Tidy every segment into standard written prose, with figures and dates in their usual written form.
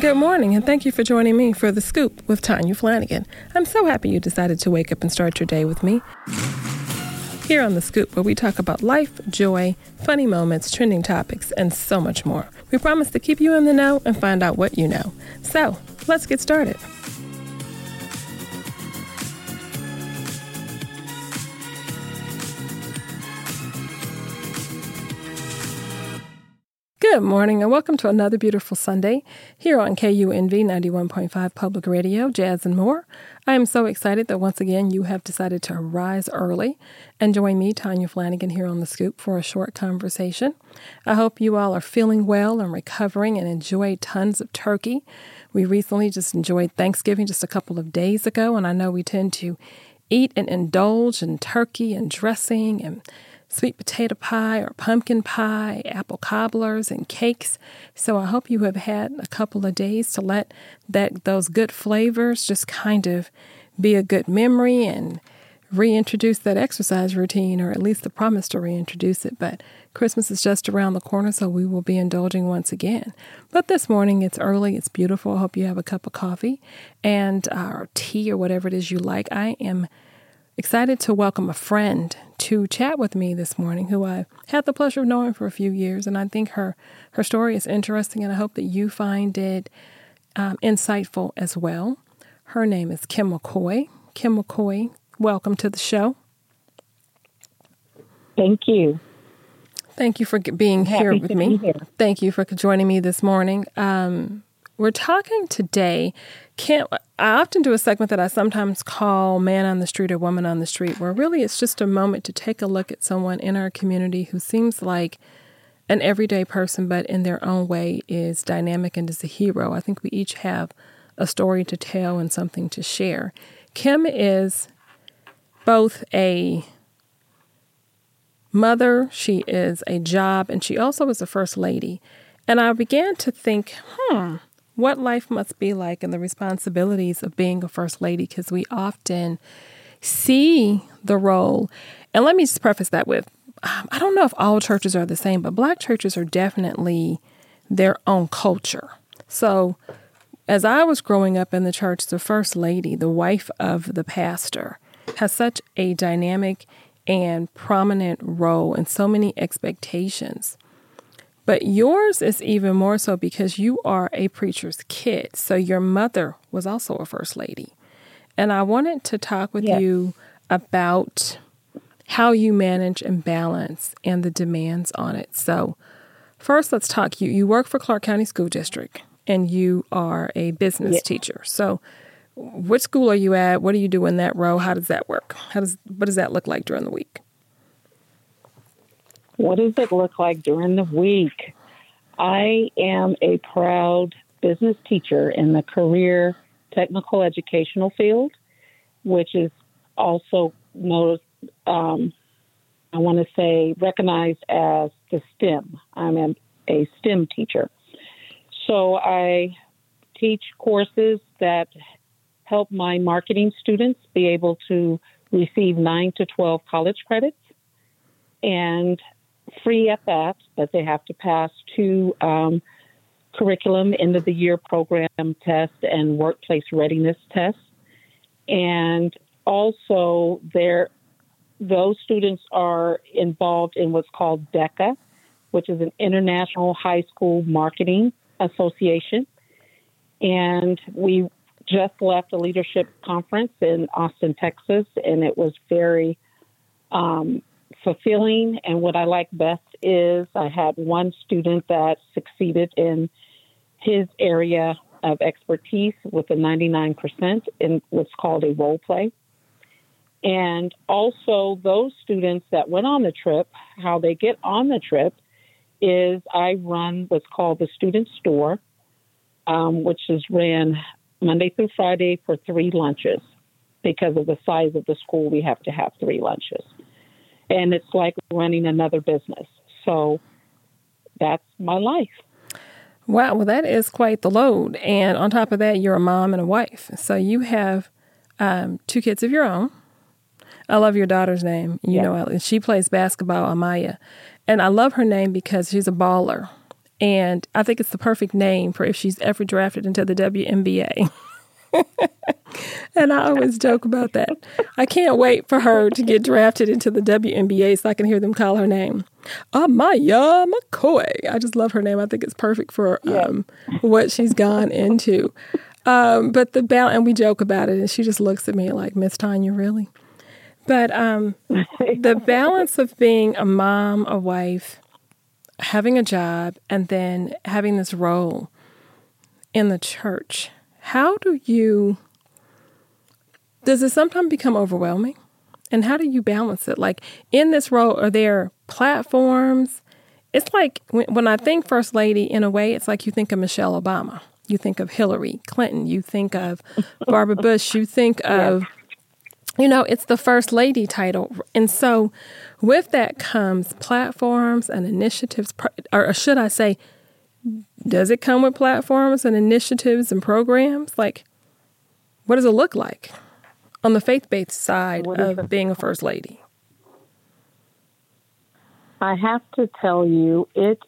Good morning, and thank you for joining me for The Scoop with Tanya Flanagan. I'm so happy you decided to wake up and start your day with me. Here on The Scoop, where we talk about life, joy, funny moments, trending topics, and so much more. We promise to keep you in the know and find out what you know. So, let's get started. Good morning and welcome to another beautiful Sunday here on KUNV 91.5 Public Radio, Jazz and More. I am so excited that once again you have decided to rise early and join me, Tanya Flanagan, here on The Scoop for a short conversation. I hope you all are feeling well and recovering and enjoyed tons of turkey. We recently just enjoyed Thanksgiving just a couple of days ago, and I know we tend to eat and indulge in turkey and dressing and sweet potato pie or pumpkin pie, apple cobblers, and cakes. So I hope you have had a couple of days to let those good flavors just kind of be a good memory and reintroduce that exercise routine, or at least the promise to reintroduce it. But Christmas is just around the corner, so we will be indulging once again. But this morning, it's early, it's beautiful. I hope you have a cup of coffee and or tea or whatever it is you like. I am excited to welcome a friend to chat with me this morning who I've had the pleasure of knowing for a few years, and I think her story is interesting, and I hope that you find it insightful as well. Her name is Kim McCoy. Kim McCoy, welcome to the show. Thank you. Thank you for being here with me. Thank you for joining me this morning. We're talking today. I often do a segment that I sometimes call Man on the Street or Woman on the Street, where really it's just a moment to take a look at someone in our community who seems like an everyday person, but in their own way is dynamic and is a hero. I think we each have a story to tell and something to share. Kim is both a mother, she is a job, and she also is a first lady. And I began to think, what life must be like and the responsibilities of being a first lady, because we often see the role. And let me just preface that with, I don't know if all churches are the same, but Black churches are definitely their own culture. So as I was growing up in the church, the first lady, the wife of the pastor, has such a dynamic and prominent role and so many expectations. But yours is even more so because you are a preacher's kid. So your mother was also a first lady. And I wanted to talk with you about how you manage and balance and the demands on it. So first, let's talk. You work for Clark County School District, and you are a business teacher. So what school are you at? What do you do in that role? How does that work? What does that look like during the week? What does it look like during the week? I am a proud business teacher in the career technical educational field, which is also most, I want to say, recognized as the STEM. I'm a STEM teacher. So I teach courses that help my marketing students be able to receive 9 to 12 college credits and free at that, but they have to pass 2 curriculum, end-of-the-year program tests and workplace readiness tests. And also, those students are involved in what's called DECA, which is an International High School Marketing Association. And we just left a leadership conference in Austin, Texas, and it was very fulfilling. And what I like best is I had one student that succeeded in his area of expertise with a 99% in what's called a role play. And also those students that went on the trip, how they get on the trip is I run what's called the student store, which is ran Monday through Friday for 3 lunches. because of the size of the school, we have to have 3 lunches. And it's like running another business. So that's my life. Wow. Well, that is quite the load. And on top of that, you're a mom and a wife. So you have 2 kids of your own. I love your daughter's name. You know, she plays basketball, Amaya. And I love her name because she's a baller. And I think it's the perfect name for if she's ever drafted into the WNBA. And I always joke about that. I can't wait for her to get drafted into the WNBA so I can hear them call her name. Maya McCoy. I just love her name. I think it's perfect for what she's gone into. But the balance, and we joke about it, and she just looks at me like, Miss Tanya, really? But the balance of being a mom, a wife, having a job, and then having this role in the church, how do you, does it sometimes become overwhelming? And how do you balance it? Like in this role, are there platforms? It's like when I think First Lady, in a way, it's like you think of Michelle Obama. You think of Hillary Clinton. You think of Barbara Bush. You think of, you know, it's the First Lady title. And so with that comes platforms and initiatives, or should I say, does it come with platforms and initiatives and programs? Like, what does it look like on the faith-based side of being a First Lady? I have to tell you, it's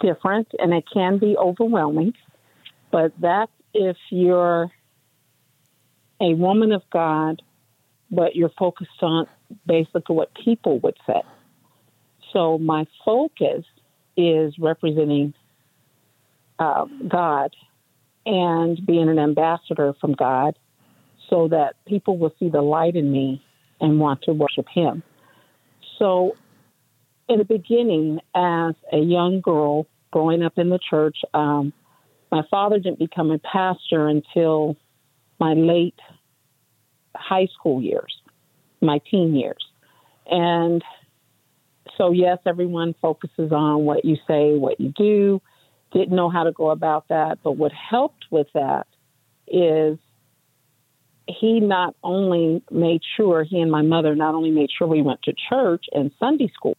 different and it can be overwhelming, but that's if you're a woman of God, but you're focused on basically what people would say. So my focus is representing God and being an ambassador from God so that people will see the light in me and want to worship him. So in the beginning, as a young girl growing up in the church, my father didn't become a pastor until my late high school years, my teen years. And so, yes, everyone focuses on what you say, what you do. Didn't know how to go about that. But what helped with that is he not only made sure, he and my mother not only made sure we went to church and Sunday school,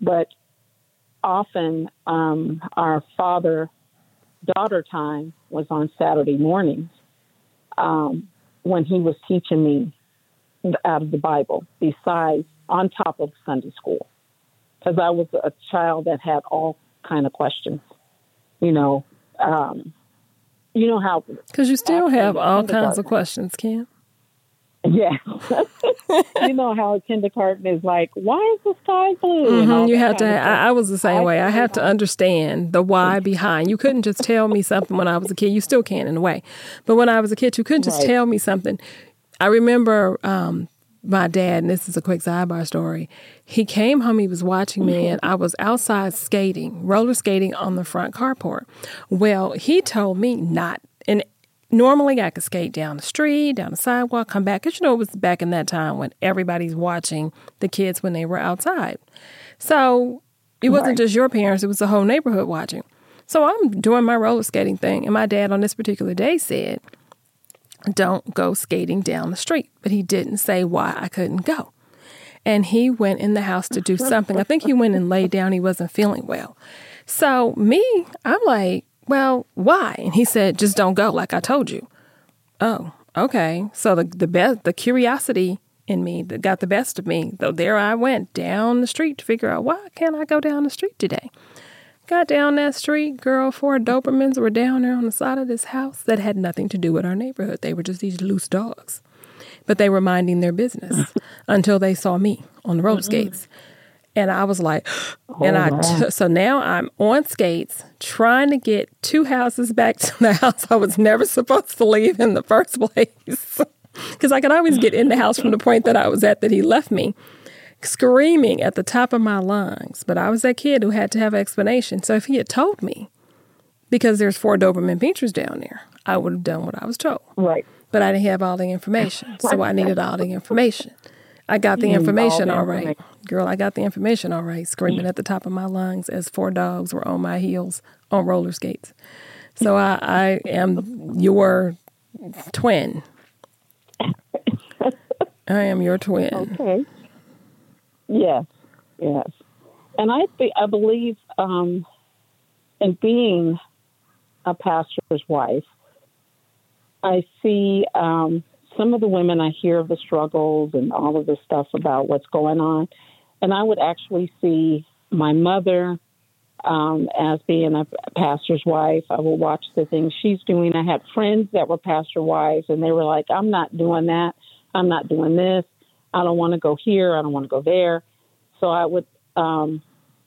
but often our father-daughter time was on Saturday mornings when he was teaching me out of the Bible, besides on top of Sunday school. Because I was a child that had all kind of questions, you know how. Because you still have all kinds of questions, Kim. Yeah. You know how kindergarten is like, why is the sky blue? Mm-hmm. You have to. I was the same way. I had to understand the why behind. You couldn't just tell me something when I was a kid. You still can in a way. But when I was a kid, you couldn't just tell me something. I remember my dad, and this is a quick sidebar story, he came home, he was watching me, and I was outside skating, roller skating on the front carport. Well, he told me not. And normally I could skate down the street, down the sidewalk, come back. Because, you know, it was back in that time when everybody's watching the kids when they were outside. So it wasn't just your parents, it was the whole neighborhood watching. So I'm doing my roller skating thing. And my dad on this particular day said, don't go skating down the street. But he didn't say why I couldn't go. And he went in the house to do something. I think he went and laid down. He wasn't feeling well. So me, I'm like, well, why? And he said, just don't go like I told you. Oh, okay. So the curiosity in me that got the best of me. Though there I went down the street to figure out why can't I go down the street today? Got down that street, girl, 4 Dobermans were down there on the side of this house that had nothing to do with our neighborhood. They were just these loose dogs. But they were minding their business until they saw me on the roller skates. And I was like, so now I'm on skates trying to get 2 houses back to the house I was never supposed to leave in the first place. Because I could always get in the house from the point that I was at that he left me, screaming at the top of my lungs. But I was that kid who had to have an explanation. So if he had told me, because there's 4 Doberman Pinschers down there, I would have done what I was told. Right. But I didn't have all the information. So I needed all the information. I got the information all right. Girl, I got the information all right, screaming at the top of my lungs as 4 dogs were on my heels on roller skates. So I am your twin. I am your twin. Okay. Yes. Yes. And I believe in being a pastor's wife, I see some of the women, I hear of the struggles and all of the stuff about what's going on. And I would actually see my mother as being a pastor's wife. I will watch the things she's doing. I had friends that were pastor wives, and they were like, I'm not doing that. I'm not doing this. I don't want to go here. I don't want to go there. So I would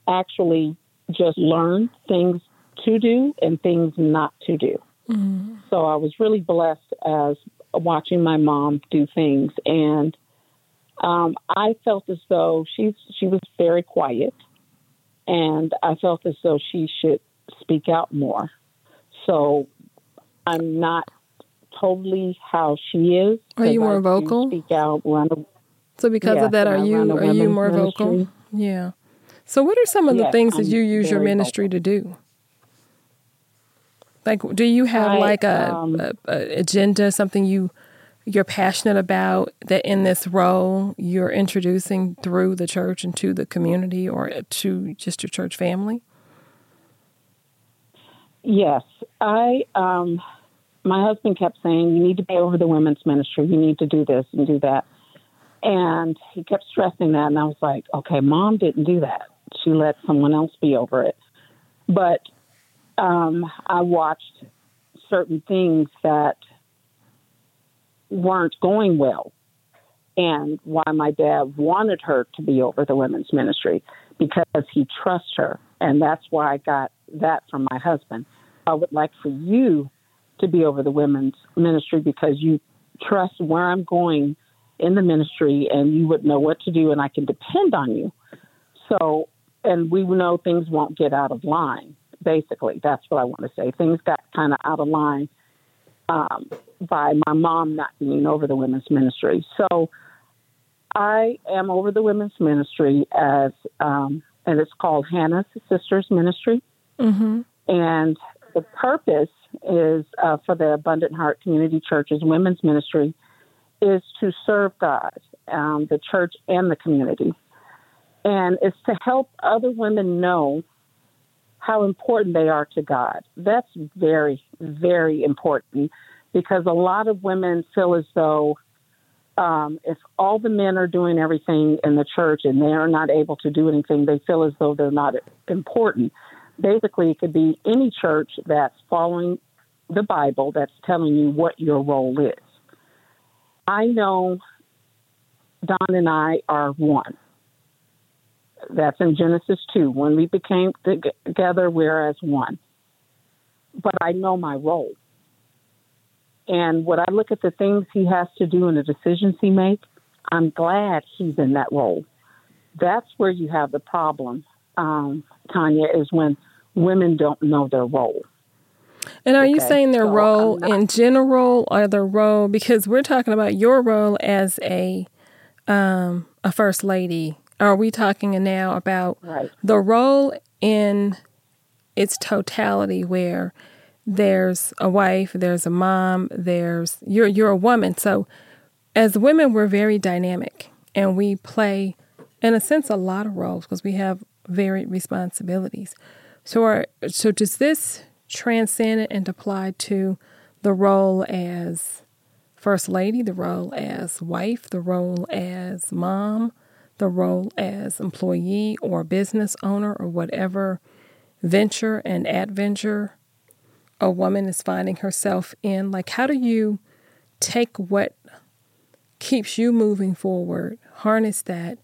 actually just learn things to do and things not to do. Mm-hmm. So I was really blessed as watching my mom do things. And I felt as though she was very quiet. And I felt as though she should speak out more. So I'm not totally how she is. Are you more vocal? Speak out, so because of that, are you more vocal? Ministry. Yeah. So what are some of the things that you use your ministry vocal to do? Like, do you have a agenda, something you're passionate about that in this role you're introducing through the church and to the community or to just your church family? Yes. My husband kept saying, you need to be over the women's ministry. You need to do this and do that. And he kept stressing that. And I was like, okay, Mom didn't do that. She let someone else be over it. But I watched certain things that weren't going well and why my dad wanted her to be over the women's ministry, because he trusts her. And that's why I got that from my husband. I would like for you to be over the women's ministry because you trust where I'm going in the ministry and you would know what to do and I can depend on you. So, and we know things won't get out of line. Basically, that's what I want to say. Things got kind of out of line by my mom not being over the women's ministry. So I am over the women's ministry as, and it's called Hannah's Sisters Ministry. Mm-hmm. And the purpose is for the Abundant Heart Community Church's women's ministry is to serve God, the church and the community. And it's to help other women know how important they are to God. That's very, very important because a lot of women feel as though if all the men are doing everything in the church and they are not able to do anything, they feel as though they're not important. Basically, it could be any church that's following the Bible that's telling you what your role is. I know Don and I are one. That's in Genesis 2. When we became together, we're as one. But I know my role. And when I look at the things he has to do and the decisions he makes, I'm glad he's in that role. That's where you have the problem, Tanya, is when women don't know their role. And are you saying their role in general or their role? Because we're talking about your role as a first lady. Are we talking now about the role in its totality where there's a wife, there's a mom, there's you're a woman. So as women, we're very dynamic and we play, in a sense, a lot of roles because we have varied responsibilities. So does this transcend and apply to the role as first lady, the role as wife, the role as mom, the role as employee or business owner or whatever venture and adventure a woman is finding herself in? Like, how do you take what keeps you moving forward, harness that,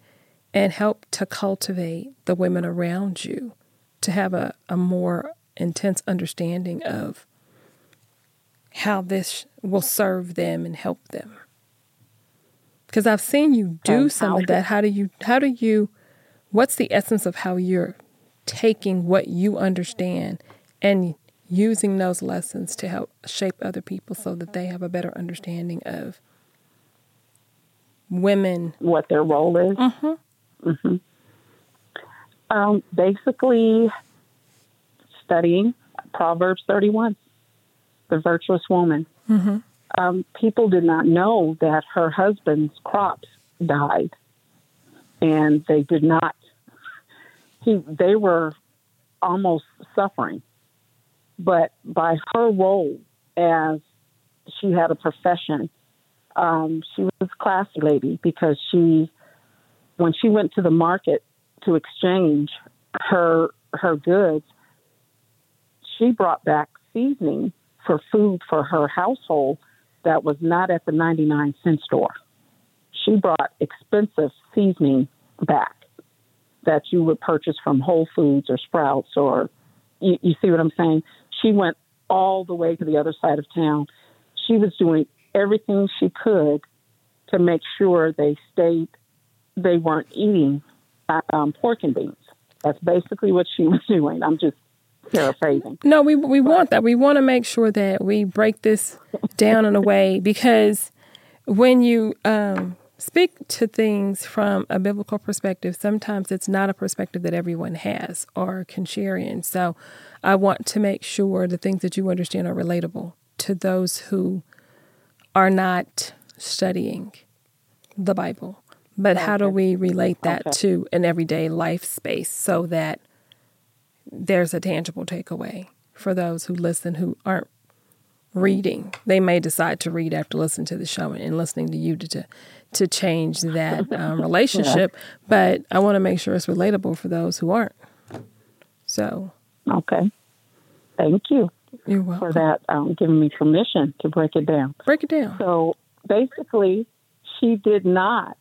and help to cultivate the women around you to have a more intense understanding of how this will serve them and help them? Because I've seen you do some of that. How do you, what's the essence of how you're taking what you understand and using those lessons to help shape other people so that they have a better understanding of women? What their role is? Mm-hmm. Mm-hmm. Basically, studying Proverbs 31. the virtuous woman. Mm-hmm. People did not know that her husband's crops died, and they did not. They were almost suffering, but by her role, as she had a profession, she was a classy lady because when she went to the market to exchange her goods, she brought back seasoning for food for her household that was not at the 99-cent store. She brought expensive seasoning back that you would purchase from Whole Foods or Sprouts, or you see what I'm saying? She went all the way to the other side of town. She was doing everything she could to make sure they weren't eating pork and beans. That's basically what she was doing. I'm just paraphrasing. No, we want that. We want to make sure that we break this down in a way, because when you speak to things from a biblical perspective, sometimes it's not a perspective that everyone has or can share in. So I want to make sure the things that you understand are relatable to those who are not studying the Bible. But how do we relate that to an everyday life space so that there's a tangible takeaway for those who listen who aren't reading? They may decide to read after listening to the show and listening to you to change that relationship. Yeah. But I want to make sure it's relatable for those who aren't. So. Okay. Thank you. You're welcome. For that, giving me permission to break it down. Break it down. So basically, she did not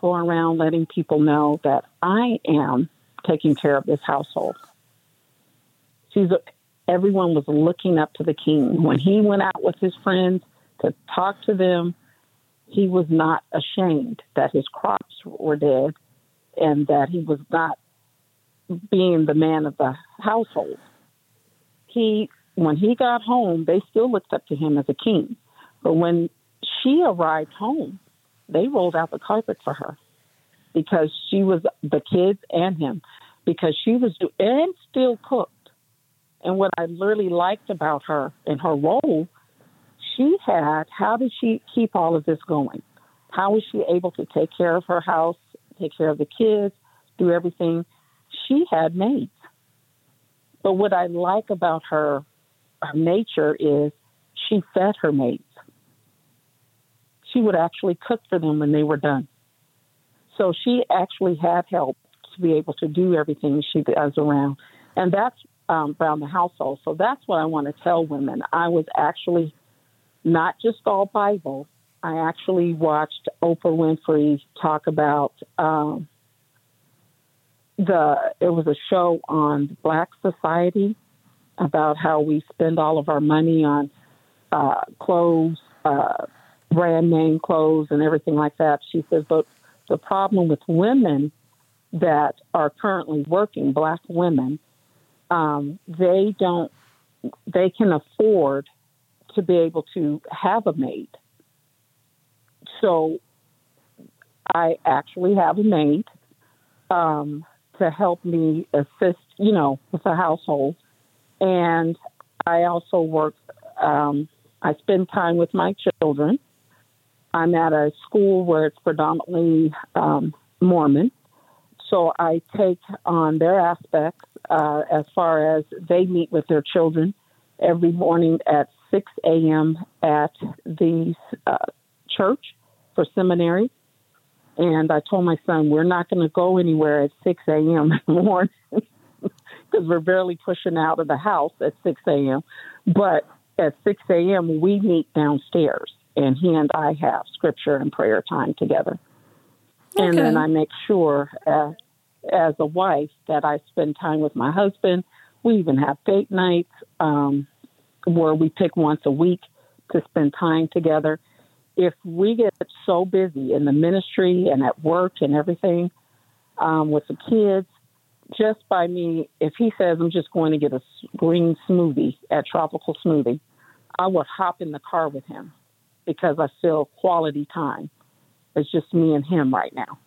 go around letting people know that I am taking care of this household. Everyone was looking up to the king. When he went out with his friends to talk to them, he was not ashamed that his crops were dead and that he was not being the man of the household. When he got home, they still looked up to him as a king. But when she arrived home, they rolled out the carpet for her because she was the kids and him, because she was and still cooked. And what I really liked about her and her role, how did she keep all of this going? How was she able to take care of her house, take care of the kids, do everything? She had maids. But what I like about her nature is she fed her maids. She would actually cook for them when they were done. So she actually had help to be able to do everything she does around. And that's around the household. So that's what I want to tell women. I was actually not just all Bible. I actually watched Oprah Winfrey talk about it was a show on Black Society about how we spend all of our money on clothes, brand name clothes and everything like that. She says, but the problem with women that are currently working, Black women, they can afford to be able to have a maid. So I actually have a maid to help me assist, with the household. And I also work, I spend time with my children. I'm at a school where it's predominantly Mormon. So I take on their aspects as far as they meet with their children every morning at 6 a.m. at the church for seminary. And I told my son, we're not going to go anywhere at 6 a.m. in the morning because we're barely pushing out of the house at 6 a.m. But at 6 a.m., we meet downstairs, and he and I have scripture and prayer time together. Okay. And then I make sure as a wife that I spend time with my husband. We even have date nights where we pick once a week to spend time together. If we get so busy in the ministry and at work and everything with the kids, just by me, if he says, I'm just going to get a green smoothie at Tropical Smoothie, I will hop in the car with him because I feel quality time. It's just me and him right now.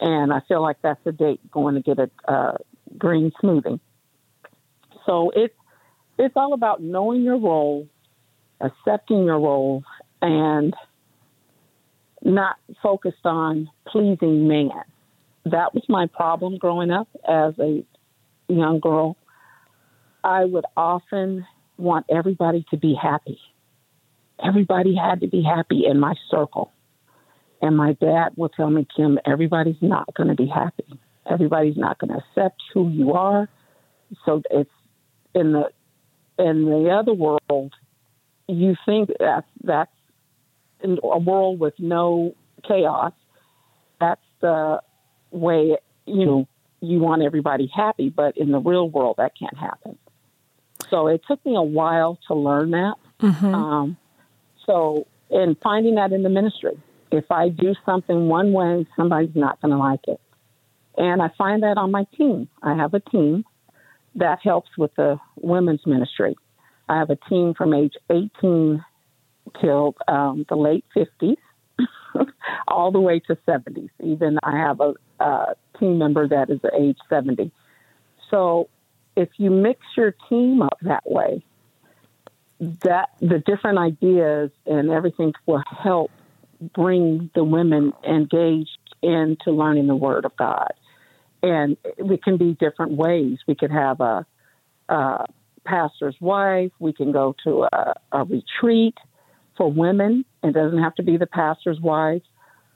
And I feel like that's a date, going to get a green smoothie. So it's all about knowing your role accepting your role and not focused on pleasing man. That was my problem growing up as a young girl. I would often want everybody to be happy. Everybody had to be happy in my circle. And my dad would tell me, Kim, everybody's not going to be happy. Everybody's not going to accept who you are. So it's in the other world, you think that's in a world with no chaos. That's the way, you know, you want everybody happy, but in the real world, that can't happen. So it took me a while to learn that. Mm-hmm. So in finding that in the ministry, if I do something one way, somebody's not going to like it. And I find that on my team. I have a team that helps with the women's ministry. I have a team from age 18 till the late 50s, all the way to 70s. Even I have a team member that is age 70. So if you mix your team up that way, that the different ideas and everything will help bring the women engaged into learning the Word of God. And it can be different ways. We could have a pastor's wife. We can go to a retreat for women. It doesn't have to be the pastor's wife.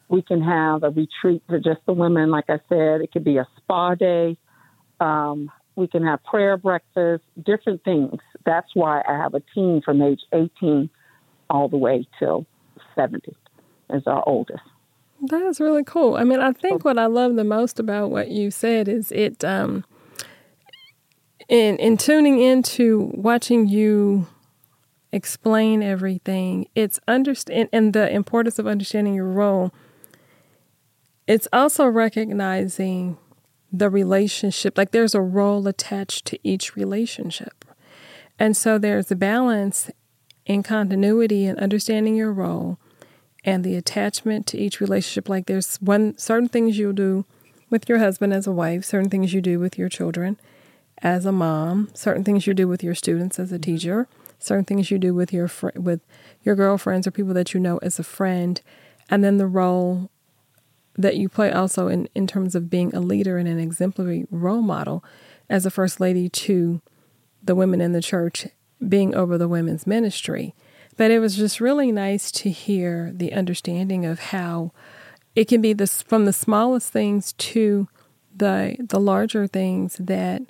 We can have a retreat for just the women. Like I said, it could be a spa day. We can have prayer breakfast, different things. That's why I have a team from age 18 all the way till 70 is our oldest. That is really cool. I mean, I think what I love the most about what you said is it, in tuning into watching you explain everything, it's understand and the importance of understanding your role. It's also recognizing the relationship, like there's a role attached to each relationship. And so there's a balance and continuity in understanding your role and the attachment to each relationship. Like there's one certain things you'll do with your husband as a wife, certain things you do with your children as a mom, certain things you do with your students as a teacher, certain things you do with your girlfriends or people that you know as a friend, and then the role that you play also in terms of being a leader and an exemplary role model as a first lady to the women in the church, being over the women's ministry. But it was just really nice to hear the understanding of how it can be this from the smallest things to the larger things that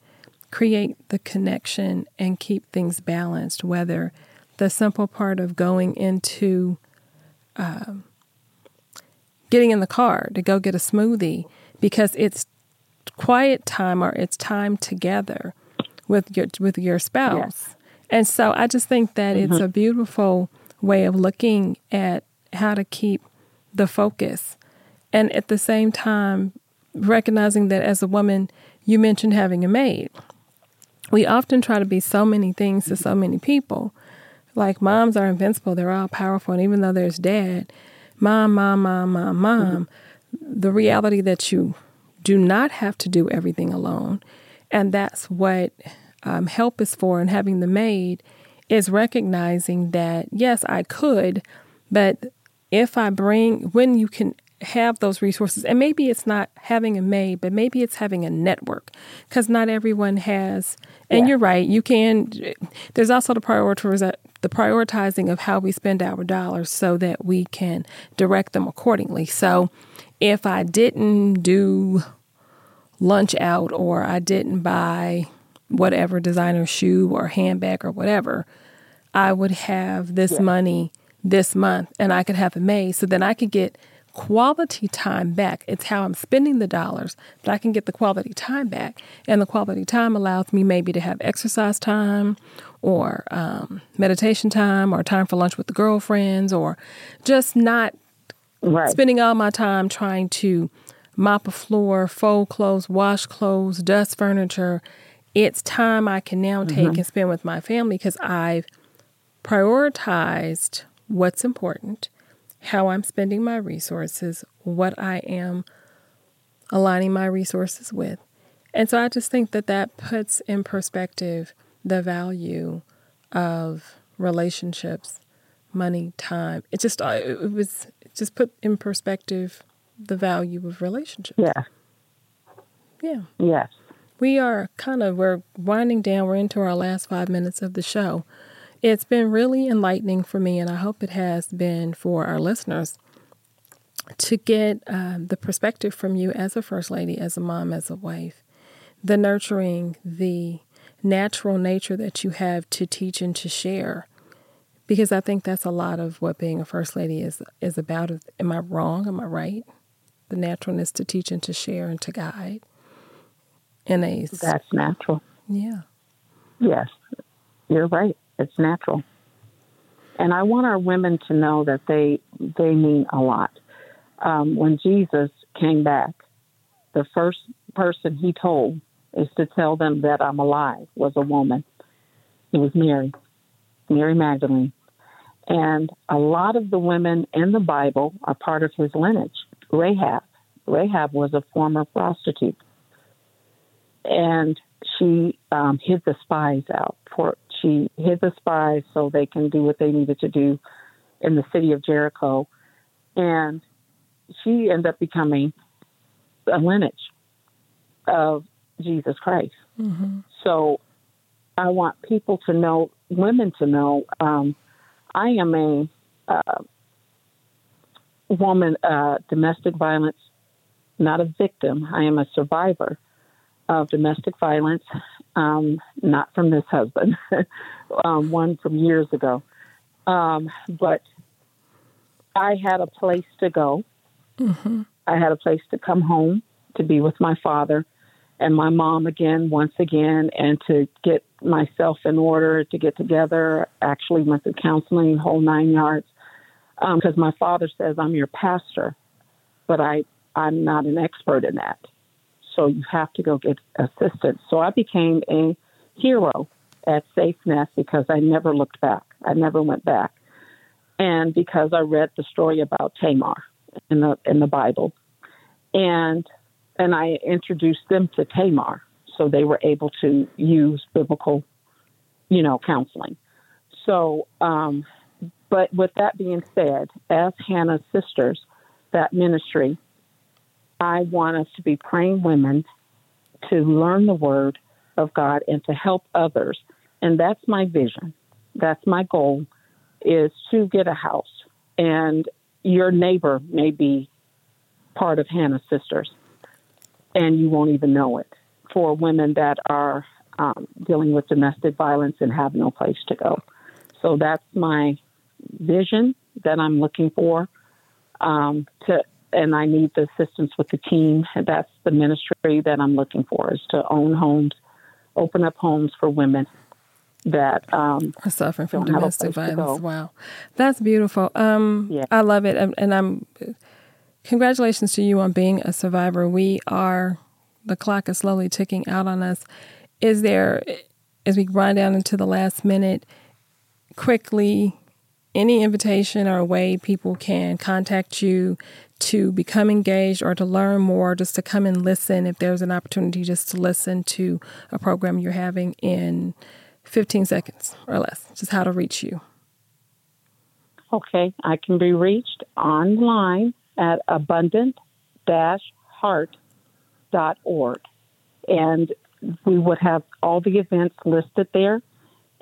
create the connection and keep things balanced, whether the simple part of going into getting in the car to go get a smoothie because it's quiet time or it's time together with your spouse. Yes. And so I just think that mm-hmm. it's a beautiful way of looking at how to keep the focus. And at the same time, recognizing that as a woman, you mentioned having a maid. We often try to be so many things to so many people. Like moms are invincible. They're all powerful. And even though there's dad, mom, mm-hmm. the reality that you do not have to do everything alone. And that's what help is for. And having the maid is recognizing that, yes, I could, but if I when you can have those resources, and maybe it's not having a maid, but maybe it's having a network, because not everyone has. And You're right. You can. There's also the prioritizing of how we spend our dollars so that we can direct them accordingly. So if I didn't do lunch out or I didn't buy whatever designer shoe or handbag or whatever, I would have this money this month and I could have it made so then I could get quality time back. It's how I'm spending the dollars, but I can get the quality time back. And the quality time allows me maybe to have exercise time or meditation time or time for lunch with the girlfriends or just not spending all my time trying to mop a floor, fold clothes, wash clothes, dust furniture. It's time I can now take mm-hmm. and spend with my family because I've prioritized what's important, how I'm spending my resources, what I am aligning my resources with. And so I just think that puts in perspective the value of relationships, money, time. It just put in perspective the value of relationships. Yeah. Yeah. Yes. We are we're winding down. We're into our last 5 minutes of the show. It's been really enlightening for me, and I hope it has been for our listeners, to get the perspective from you as a first lady, as a mom, as a wife, the nurturing, the natural nature that you have to teach and to share. Because I think that's a lot of what being a first lady is about. Am I wrong? Am I right? The naturalness to teach and to share and to guide. That's natural. Yeah. Yes, you're right. It's natural. And I want our women to know that they mean a lot. When Jesus came back, the first person he told is to tell them that I'm alive was a woman. It was Mary Magdalene. And a lot of the women in the Bible are part of his lineage. Rahab was a former prostitute. And she hid the spies out. She hid the spies so they can do what they needed to do in the city of Jericho. And she ended up becoming a lineage of Jesus Christ. Mm-hmm. So I want people to know, women to know, I am a woman, domestic violence, not a victim. I am a survivor of domestic violence, not from this husband, one from years ago. But I had a place to go. Mm-hmm. I had a place to come home, to be with my father and my mom once again, and to get myself in order, to get together, actually went to counseling, whole nine yards, because my father says, I'm your pastor, but I'm not an expert in that. So you have to go get assistance. So I became a hero at Safe Nest because I never looked back. I never went back. And because I read the story about Tamar in the Bible. And I introduced them to Tamar, so they were able to use biblical, counseling. So, but with that being said, as Hannah's Sisters, that ministry, I want us to be praying women to learn the word of God and to help others. And that's my vision. That's my goal, is to get a house. And your neighbor may be part of Hannah's Sisters, and you won't even know it, for women that are dealing with domestic violence and have no place to go. So that's my vision that I'm looking for, and I need the assistance with the team. That's the ministry that I'm looking for, is to own homes, open up homes for women that are suffering from domestic violence. Wow. That's beautiful. Yeah. I love it. And congratulations to you on being a survivor. The clock is slowly ticking out on us. Is there, as we run down into the last minute, quickly, any invitation or a way people can contact you to become engaged or to learn more, just to come and listen, if there's an opportunity just to listen to a program you're having in 15 seconds or less, just how to reach you? Okay, I can be reached online at abundant-heart.org. And we would have all the events listed there.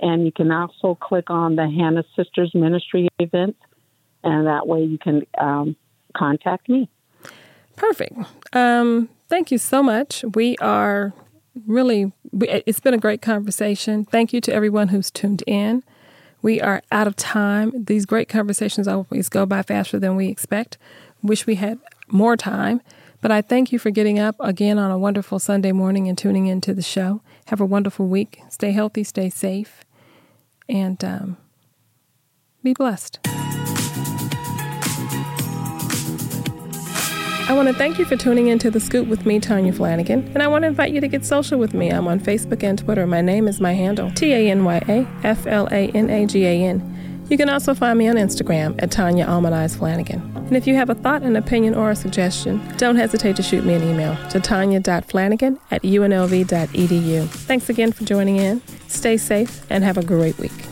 And you can also click on the Hannah's Sisters Ministry events, and that way you can contact me. Perfect. Thank you so much. It's been a great conversation. Thank you to everyone who's tuned in. We are out of time. These great conversations always go by faster than we expect. Wish we had more time. But I thank you for getting up again on a wonderful Sunday morning and tuning into the show. Have a wonderful week. Stay healthy, stay safe, and be blessed. I want to thank you for tuning into The Scoop with me, Tanya Flanagan, and I want to invite you to get social with me. I'm on Facebook and Twitter. My name is my handle, Tanyaflanagan. You can also find me on Instagram at Tanya Almanize Flanagan. And if you have a thought, an opinion, or a suggestion, don't hesitate to shoot me an email to tanya.flanagan@unlv.edu. Thanks again for joining in. Stay safe and have a great week.